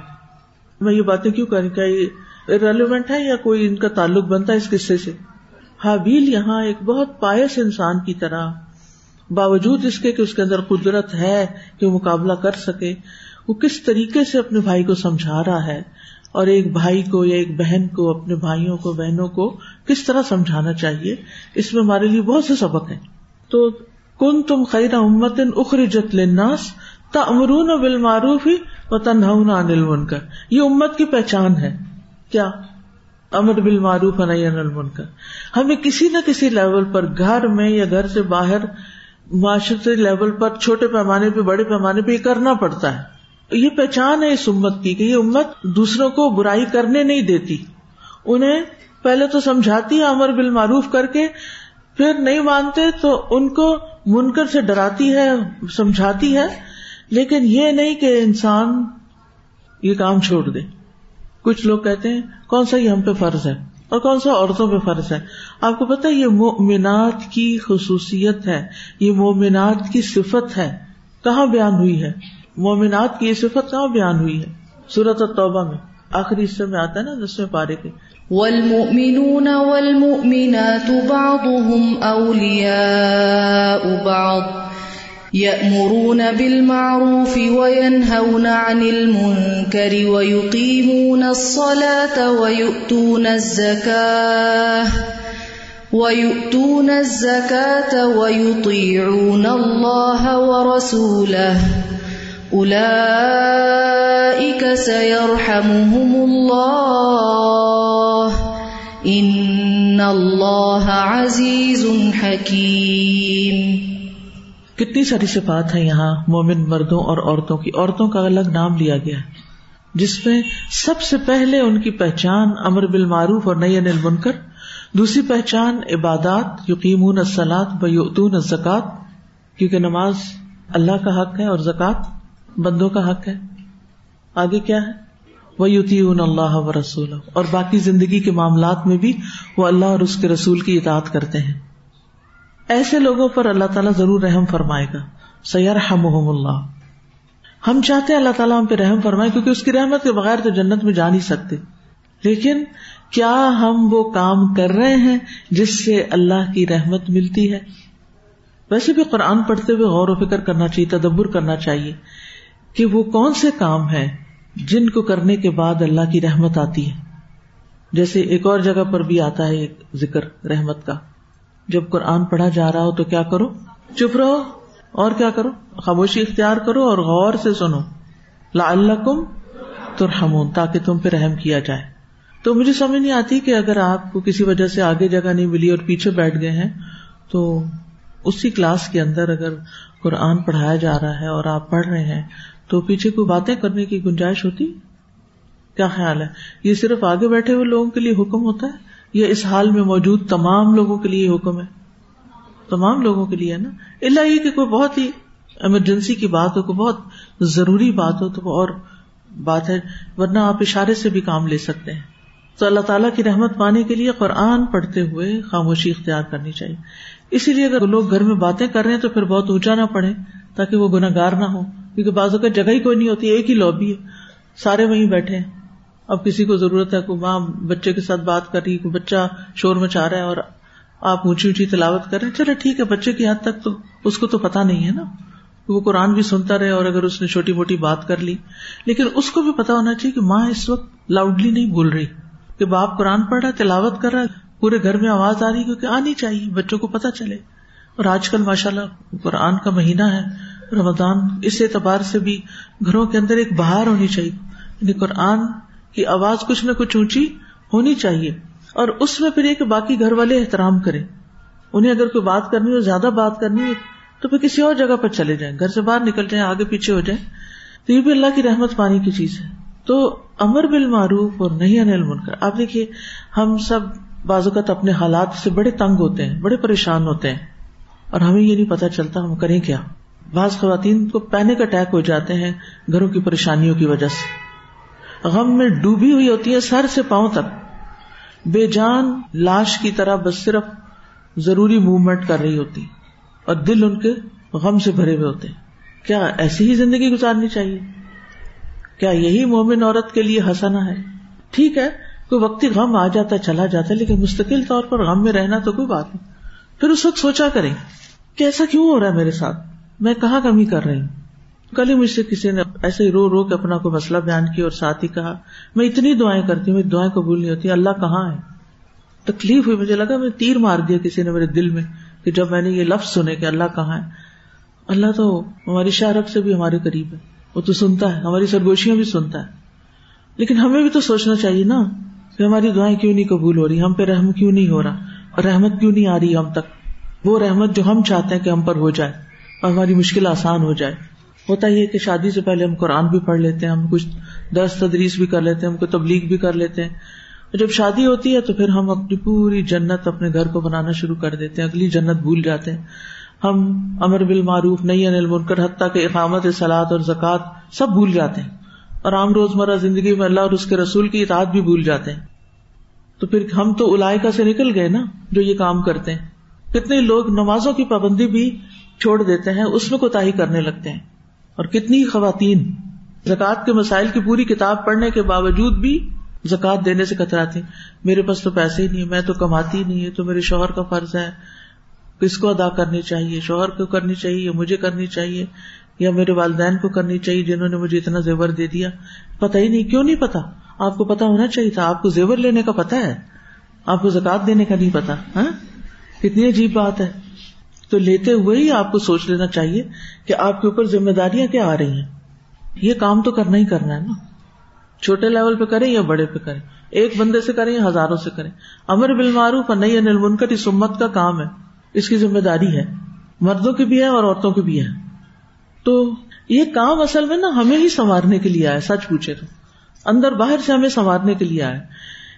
میں یہ باتیں کیوں کریں، کیا یہ ریلیونٹ ہے یا کوئی ان کا تعلق بنتا ہے اس قصے سے؟ ہابیل یہاں ایک بہت پائس انسان کی طرح، باوجود اس کے کہ اس کے اندر قدرت ہے کہ مقابلہ کر سکے، وہ کس طریقے سے اپنے بھائی کو سمجھا رہا ہے، اور ایک بھائی کو یا ایک بہن کو اپنے بھائیوں کو بہنوں کو کس طرح سمجھانا چاہیے، اس میں ہمارے لیے بہت سے سبق ہیں. تو کنتم خیر امۃ اخرجت للناس تأمرون بالمعروف وتنہون عن المنکر، یہ امت کی پہچان ہے. کیا؟ امر بالمعروف ونہی عن المنکر. ہمیں کسی نہ کسی لیول پر، گھر میں یا گھر سے باہر، معاشرتی لیول پر، چھوٹے پیمانے پہ بڑے پیمانے پہ یہ کرنا پڑتا ہے. یہ پہچان ہے اس امت کی کہ یہ امت دوسروں کو برائی کرنے نہیں دیتی، انہیں پہلے تو سمجھاتی ہے امر بالمعروف کر کے، پھر نہیں مانتے تو ان کو منکر سے ڈراتی ہے، سمجھاتی ہے، لیکن یہ نہیں کہ انسان یہ کام چھوڑ دے. کچھ لوگ کہتے ہیں کون سا یہ ہم پہ فرض ہے اور کون سا عورتوں پہ فرض ہے. آپ کو پتہ ہے یہ مومنات کی خصوصیت ہے، یہ مومنات کی صفت ہے. کہاں بیان ہوئی ہے مومنات کی یہ صفت؟ کہاں بیان ہوئی ہے؟ سورۃ التوبہ میں آخری حصے میں آتا ہے نا، دسویں پارے کے، والمؤمنون والمؤمنات بعضهم اولیاء بعض یأمرون بالمعروف وینہون عن المنکر ویقیمون الصلاة ویؤتون الزکاة وَيُؤْتُونَ الزَّكَاةَ وَيُطِيعُونَ اللَّهَ وَرَسُولَهُ أُولَئِكَ سَيَرْحَمُهُمُ اللَّهُ إِنَّ اللَّهَ عَزِيزٌ حَكِيمٌ. کتنی ساری صفات ہیں یہاں مومن مردوں اور عورتوں کی. عورتوں کا الگ نام لیا گیا ہے، جس میں سب سے پہلے ان کی پہچان امر بالمعروف اور نہی عن المنکر، دوسری پہچان عبادات، یقیمون الصلاۃ ویؤتون الزکاۃ، کیونکہ نماز اللہ کا حق ہے اور زکوٰۃ بندوں کا حق ہے. آگے کیا ہے؟ ویطیعون اللہ ورسولہ، اور باقی زندگی کے معاملات میں بھی وہ اللہ اور اس کے رسول کی اطاعت کرتے ہیں. ایسے لوگوں پر اللہ تعالیٰ ضرور رحم فرمائے گا. سیرحمہم اللہ، ہم چاہتے ہیں اللہ تعالیٰ ہم پہ رحم فرمائے، کیونکہ اس کی رحمت کے بغیر تو جنت میں جا نہیں سکتے. لیکن کیا ہم وہ کام کر رہے ہیں جس سے اللہ کی رحمت ملتی ہے؟ ویسے بھی قرآن پڑھتے ہوئے غور و فکر کرنا چاہیے، تدبر کرنا چاہیے کہ وہ کون سے کام ہیں جن کو کرنے کے بعد اللہ کی رحمت آتی ہے. جیسے ایک اور جگہ پر بھی آتا ہے ایک ذکر رحمت کا، جب قرآن پڑھا جا رہا ہو تو کیا کرو؟ چپ رہو، اور کیا کرو؟ خاموشی اختیار کرو اور غور سے سنو. لعلکم ترحمون، تاکہ تم پہ رحم کیا جائے. تو مجھے سمجھ نہیں آتی کہ اگر آپ کو کسی وجہ سے آگے جگہ نہیں ملی اور پیچھے بیٹھ گئے ہیں، تو اسی کلاس کے اندر اگر قرآن پڑھایا جا رہا ہے اور آپ پڑھ رہے ہیں تو پیچھے کوئی باتیں کرنے کی گنجائش ہوتی؟ کیا خیال ہے؟ یہ صرف آگے بیٹھے ہوئے لوگوں کے لیے حکم ہوتا ہے یا اس حال میں موجود تمام لوگوں کے لیے حکم ہے؟ تمام لوگوں کے لیے ہے نا، الا یہ کہ کوئی بہت ہی ایمرجنسی کی بات ہو، کوئی بہت ضروری بات ہو تو اور بات ہے، ورنہ آپ اشارے سے بھی کام لے سکتے ہیں. تو اللہ تعالیٰ کی رحمت پانے کے لیے قرآن پڑھتے ہوئے خاموشی اختیار کرنی چاہیے. اسی لیے اگر لوگ گھر میں باتیں کر رہے ہیں تو پھر بہت اونچا نہ پڑھیں تاکہ وہ گنہگار نہ ہو، کیونکہ بعضوں کا جگہ ہی کوئی نہیں ہوتی، ایک ہی لوبی ہے، سارے وہیں بیٹھے ہیں. اب کسی کو ضرورت ہے کوئی ماں بچے کے ساتھ بات کر رہی، کوئی بچہ شور مچا رہا ہے اور آپ اونچی اونچی تلاوت کر رہے ہیں. چلے ٹھیک ہے، بچے کی حد تک تو اس کو تو پتہ نہیں ہے نا، وہ قرآن بھی سنتا رہے اور اگر اس نے چھوٹی موٹی بات کر لی، لیکن اس کو بھی پتہ ہونا چاہیے کہ ماں اس وقت لاؤڈلی نہیں بول رہی، کہ باپ قرآن پڑھ رہا ہے، تلاوت کر رہا ہے، پورے گھر میں آواز آ رہی، کیونکہ آنی چاہیے، بچوں کو پتہ چلے. اور آج کل ماشاء اللہ قرآن کا مہینہ ہے، رمضان، اس اعتبار سے بھی گھروں کے اندر ایک بہار ہونی چاہیے، یعنی قرآن کی آواز کچھ نہ کچھ اونچی ہونی چاہیے. اور اس میں پھر یہ کہ باقی گھر والے احترام کریں، انہیں اگر کوئی بات کرنی ہو، زیادہ بات کرنی ہو تو پھر کسی اور جگہ پر چلے جائیں، گھر سے باہر نکل جائیں، آگے پیچھے ہو جائیں. تو یہ بھی اللہ کی رحمت پانے کی چیز ہے. تو امر بالمعروف اور نہی عن المنکر، آپ دیکھیے ہم سب بعض اوقات اپنے حالات سے بڑے تنگ ہوتے ہیں، بڑے پریشان ہوتے ہیں اور ہمیں یہ نہیں پتہ چلتا ہم کریں کیا. بعض خواتین کو پینک اٹیک ہو جاتے ہیں گھروں کی پریشانیوں کی وجہ سے، غم میں ڈوبی ہوئی ہوتی ہیں سر سے پاؤں تک، بے جان لاش کی طرح بس صرف ضروری موومنٹ کر رہی ہوتی اور دل ان کے غم سے بھرے ہوئے ہوتے ہیں. کیا ایسی ہی زندگی گزارنی چاہیے؟ کیا یہی مومن عورت کے لیے حسنہ ہے؟ ٹھیک ہے کوئی وقتی غم آ جاتا چلا جاتا ہے، لیکن مستقل طور پر غم میں رہنا تو کوئی بات نہیں. پھر اس وقت سوچا کریں کہ ایسا کیوں ہو رہا ہے میرے ساتھ، میں کہاں کمی کر رہی ہوں، کل ہی مجھ سے کسی نے ایسے ہی رو رو کے اپنا کوئی مسئلہ بیان کیا اور ساتھ ہی کہا میں اتنی دعائیں کرتی ہوں میری دعائیں قبول نہیں ہوتی, اللہ کہاں ہے. تکلیف ہوئی, مجھے لگا میں تیر مار دیا کسی نے میرے دل میں کہ جب میں نے یہ لفظ سنے کہ اللہ کہاں ہے. اللہ تو ہماری شارب سے بھی ہمارے قریب ہے, وہ تو سنتا ہے, ہماری سرگوشیاں بھی سنتا ہے. لیکن ہمیں بھی تو سوچنا چاہیے نا کہ ہماری دعائیں کیوں نہیں قبول ہو رہی, ہم پہ رحم کیوں نہیں ہو رہا, اور رحمت کیوں نہیں آ رہی ہم تک, وہ رحمت جو ہم چاہتے ہیں کہ ہم پر ہو جائے اور ہماری مشکل آسان ہو جائے. ہوتا یہ کہ شادی سے پہلے ہم قرآن بھی پڑھ لیتے ہیں, ہم کچھ درس تدریس بھی کر لیتے ہیں, ہم کو تبلیغ بھی کر لیتے ہیں, اور جب شادی ہوتی ہے تو پھر ہم اپنی پوری جنت اپنے گھر کو بنانا شروع کر دیتے ہیں, اگلی جنت بھول جاتے ہیں. ہم امر بالمعروف نہی عن المنکر حتیٰ کہ اقامت صلاۃ اور زکوٰۃ سب بھول جاتے ہیں, اور عام روزمرہ زندگی میں اللہ اور اس کے رسول کی اطاعت بھی بھول جاتے ہیں. تو پھر ہم تو اولائکہ سے نکل گئے نا جو یہ کام کرتے ہیں. کتنے لوگ نمازوں کی پابندی بھی چھوڑ دیتے ہیں, اس میں کوتاہی کرنے لگتے ہیں, اور کتنی خواتین زکوٰۃ کے مسائل کی پوری کتاب پڑھنے کے باوجود بھی زکوٰۃ دینے سے کتراتی. میرے پاس تو پیسے ہی نہیں, میں تو کماتی نہیں, ہے تو میرے شوہر کا فرض ہے, کس کو ادا کرنی چاہیے, شوہر کو کرنی چاہیے یا مجھے کرنی چاہیے یا میرے والدین کو کرنی چاہیے جنہوں نے مجھے اتنا زیور دے دیا. پتہ ہی نہیں, کیوں نہیں پتا, آپ کو پتا ہونا چاہیے تھا. آپ کو زیور لینے کا پتا ہے, آپ کو زکوٰۃ دینے کا نہیں پتا. ہاں کتنی عجیب بات ہے. تو لیتے ہوئے ہی آپ کو سوچ لینا چاہیے کہ آپ کے اوپر ذمہ داریاں کیا آ رہی ہیں. یہ کام تو کرنا ہی کرنا ہے نا, چھوٹے لیول پہ کریں یا بڑے پہ کریں, ایک بندے سے کریں یا ہزاروں سے کریں. امر بالمعروف اور نہی عن المنکر اس امت کا کام ہے, اس کی ذمہ داری ہے, مردوں کی بھی ہے اور عورتوں کی بھی ہے. تو یہ کام اصل میں نا ہمیں ہی سنوارنے کے لیے آیا, سچ پوچھے تو اندر باہر سے ہمیں سنوارنے کے لیے آیا,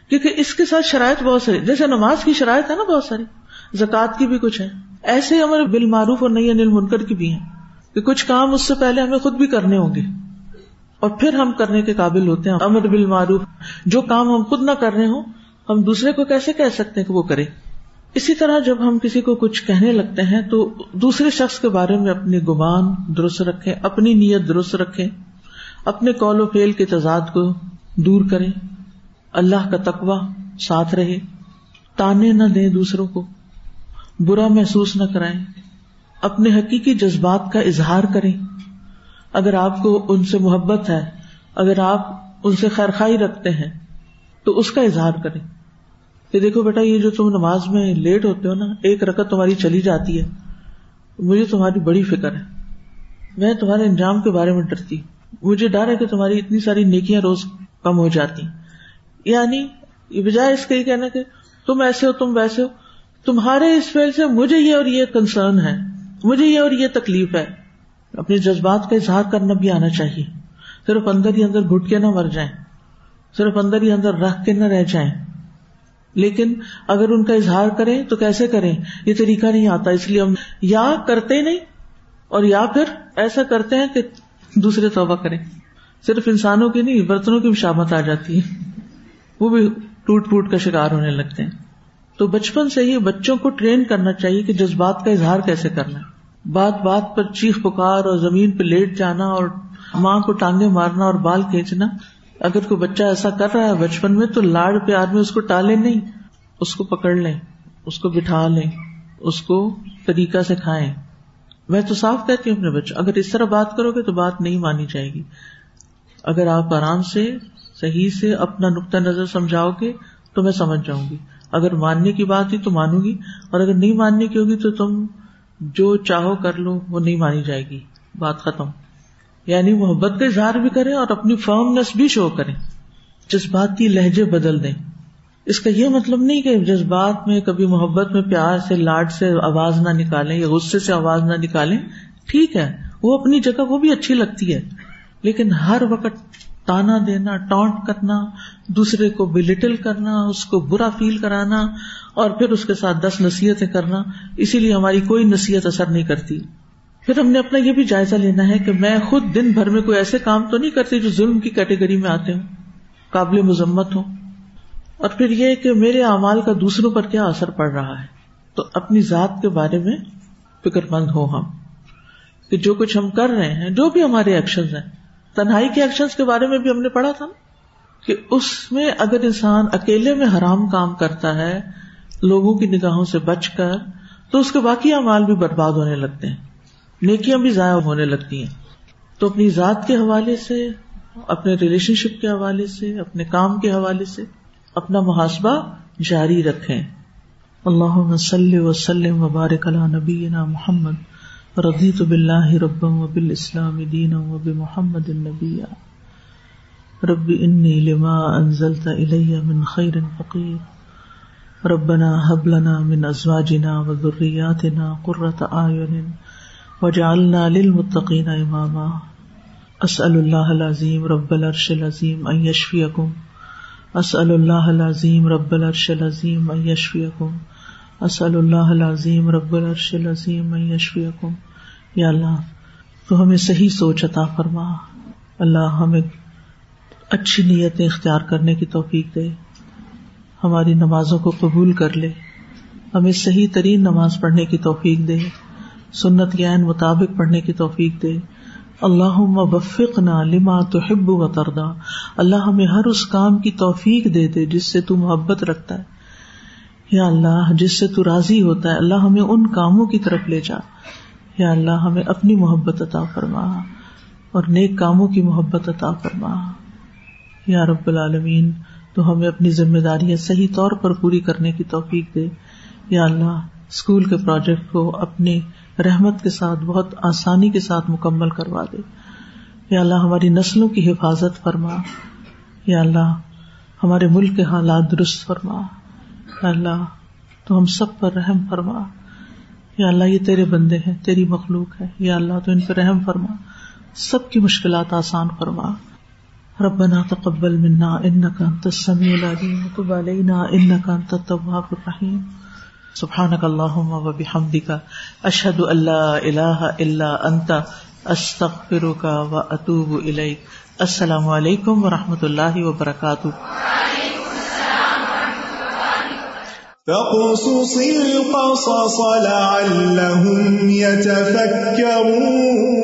کیونکہ اس کے ساتھ شرائط بہت ساری, جیسے نماز کی شرائط ہے نا بہت ساری, زکوٰۃ کی بھی کچھ ہے, ایسے امر بالمعروف اور نہی عن المنکر کی بھی ہیں کہ کچھ کام اس سے پہلے ہمیں خود بھی کرنے ہوں گے اور پھر ہم کرنے کے قابل ہوتے ہیں. امر بالمعروف جو کام ہم خود نہ کر رہے ہوں, ہم دوسرے کو کیسے کہہ سکتے ہیں کہ وہ کرے. اسی طرح جب ہم کسی کو کچھ کہنے لگتے ہیں تو دوسرے شخص کے بارے میں اپنے گمان درست رکھیں, اپنی نیت درست رکھیں, اپنے قول و فعل کے تضاد کو دور کریں, اللہ کا تقویٰ ساتھ رہے, تانے نہ دیں, دوسروں کو برا محسوس نہ کرائیں, اپنے حقیقی جذبات کا اظہار کریں. اگر آپ کو ان سے محبت ہے, اگر آپ ان سے خیرخواہی رکھتے ہیں تو اس کا اظہار کریں کہ دیکھو بیٹا, یہ جو تم نماز میں لیٹ ہوتے ہو نا, ایک رکعت تمہاری چلی جاتی ہے, مجھے تمہاری بڑی فکر ہے, میں تمہارے انجام کے بارے میں ڈرتی ہوں, مجھے ڈر ہے کہ تمہاری اتنی ساری نیکیاں روز کم ہو جاتی. یعنی بجائے اس کے یہ کہنا کہ تم ایسے ہو تم ویسے ہو, تمہارے اس فعل سے مجھے یہ اور یہ کنسرن ہے, مجھے یہ اور یہ تکلیف ہے. اپنے جذبات کا اظہار کرنا بھی آنا چاہیے, صرف اندر ہی اندر گھٹ کے نہ مر جائیں, صرف اندر ہی اندر رکھ کے نہ رہ جائیں. لیکن اگر ان کا اظہار کریں تو کیسے کریں, یہ طریقہ نہیں آتا, اس لیے ہم یا کرتے نہیں اور یا پھر ایسا کرتے ہیں کہ دوسرے توبہ کریں. صرف انسانوں کی نہیں, برتنوں کی مشابہت آ جاتی ہے, وہ بھی ٹوٹ پھوٹ کا شکار ہونے لگتے ہیں. تو بچپن سے ہی بچوں کو ٹرین کرنا چاہیے کہ جذبات کا اظہار کیسے کرنا ہے. بات بات پر چیخ پکار اور زمین پہ لیٹ جانا اور ماں کو ٹانگیں مارنا اور بال کھینچنا, اگر کوئی بچہ ایسا کر رہا ہے بچپن میں تو لاڑ پیار میں اس کو ٹالیں نہیں, اس کو پکڑ لیں, اس کو بٹھا لیں, اس کو طریقہ سکھائیں. میں تو صاف کہتی ہوں اپنے بچے, اگر اس طرح بات کرو گے تو بات نہیں مانی جائے گی. اگر آپ آرام سے صحیح سے اپنا نقطہ نظر سمجھاؤ گے تو میں سمجھ جاؤں گی. اگر ماننے کی بات ہی تو مانوں گی, اور اگر نہیں ماننے کی ہوگی تو تم جو چاہو کر لو, وہ نہیں مانی جائے گی, بات ختم. یعنی محبت کا اظہار بھی کریں اور اپنی فرمنس بھی شو کریں, جذبات کی لہجے بدل دیں. اس کا یہ مطلب نہیں کہ جذبات میں کبھی محبت میں پیار سے لاڈ سے آواز نہ نکالیں یا غصے سے آواز نہ نکالیں, ٹھیک ہے وہ اپنی جگہ, وہ بھی اچھی لگتی ہے. لیکن ہر وقت تانا دینا, ٹانٹ کرنا, دوسرے کو بلٹل کرنا, اس کو برا فیل کرانا اور پھر اس کے ساتھ دس نصیحتیں کرنا, اسی لیے ہماری کوئی نصیحت اثر نہیں کرتی. پھر ہم نے اپنا یہ بھی جائزہ لینا ہے کہ میں خود دن بھر میں کوئی ایسے کام تو نہیں کرتی جو ظلم کی کیٹیگری میں آتے ہوں, قابل مذمت ہوں, اور پھر یہ کہ میرے اعمال کا دوسروں پر کیا اثر پڑ رہا ہے. تو اپنی ذات کے بارے میں فکر مند ہوں ہم کہ جو کچھ ہم کر رہے ہیں, جو بھی ہمارے ایکشنز ہیں. تنہائی کے ایکشنز کے بارے میں بھی ہم نے پڑھا تھا کہ اس میں اگر انسان اکیلے میں حرام کام کرتا ہے لوگوں کی نگاہوں سے بچ کر, تو اس کے باقی اعمال بھی برباد ہونے لگتے ہیں, نیکیاں بھی ضائع ہونے لگتی ہیں. تو اپنی ذات کے حوالے سے، اپنے ریلیشن شپ کے حوالے سے، اپنے کام کے حوالے سے اپنا محاسبہ جاری رکھیں. اللہم صلی وسلم وبارک علی نبینا محمد، رضیت باللہ ربا وبالاسلام دینا وبمحمد النبی، رب انی لما انزلت الی من خیر فقیر، ربنا ھب لنا من ازواجنا وذریاتنا قرۃ اعین وجعلنا للمتقین اماما. اسأل اللہ العظیم رب العرش العظیم ان یشفیکم، اسأل اللہ العظیم رب العرش العظیم ان یشفیکم، اسأل اللہ العظیم رب العرش العظیم ان یشفیکم. یا اللہ تو ہمیں صحیح سوچ عطا فرما، اللہ ہمیں اچھی نیتیں اختیار کرنے کی توفیق دے، ہماری نمازوں کو قبول کر لے، ہمیں صحیح ترین نماز پڑھنے کی توفیق دے، سنت کے عین مطابق پڑھنے کی توفیق دے. اللہم وفقنا لما تحب و ترضا، اللہ ہمیں ہر اس کام کی توفیق دے دے جس سے تو محبت رکھتا ہے. یا اللہ جس سے تو راضی ہوتا ہے اللہ ہمیں ان کاموں کی طرف لے جا. یا اللہ ہمیں اپنی محبت عطا فرما اور نیک کاموں کی محبت عطا فرما. یا رب العالمین تو ہمیں اپنی ذمہ داریاں صحیح طور پر پوری کرنے کی توفیق دے. یا اللہ اسکول کے پروجیکٹ کو اپنے رحمت کے ساتھ بہت آسانی کے ساتھ مکمل کروا دے. یا اللہ ہماری نسلوں کی حفاظت فرما. یا اللہ ہمارے ملک کے حالات درست فرما. یا اللہ تو ہم سب پر رحم فرما. یا اللہ یہ تیرے بندے ہیں، تیری مخلوق ہے، یا اللہ تو ان پر رحم فرما، سب کی مشکلات آسان فرما. ربنا تقبل منا انک انت السمیع العلیم وتب علینا انک انت التواب الرحیم. سبحانک اللہم وبحمدک، اشہد ان لا الہ الا انت، استغفرک واتوب الیک. السلام علیکم ورحمۃ اللہ وبرکاتہ. وعلیکم السلام ورحمۃ اللہ وبرکاتہ. فقصص القصص لعلهم يتفکرون.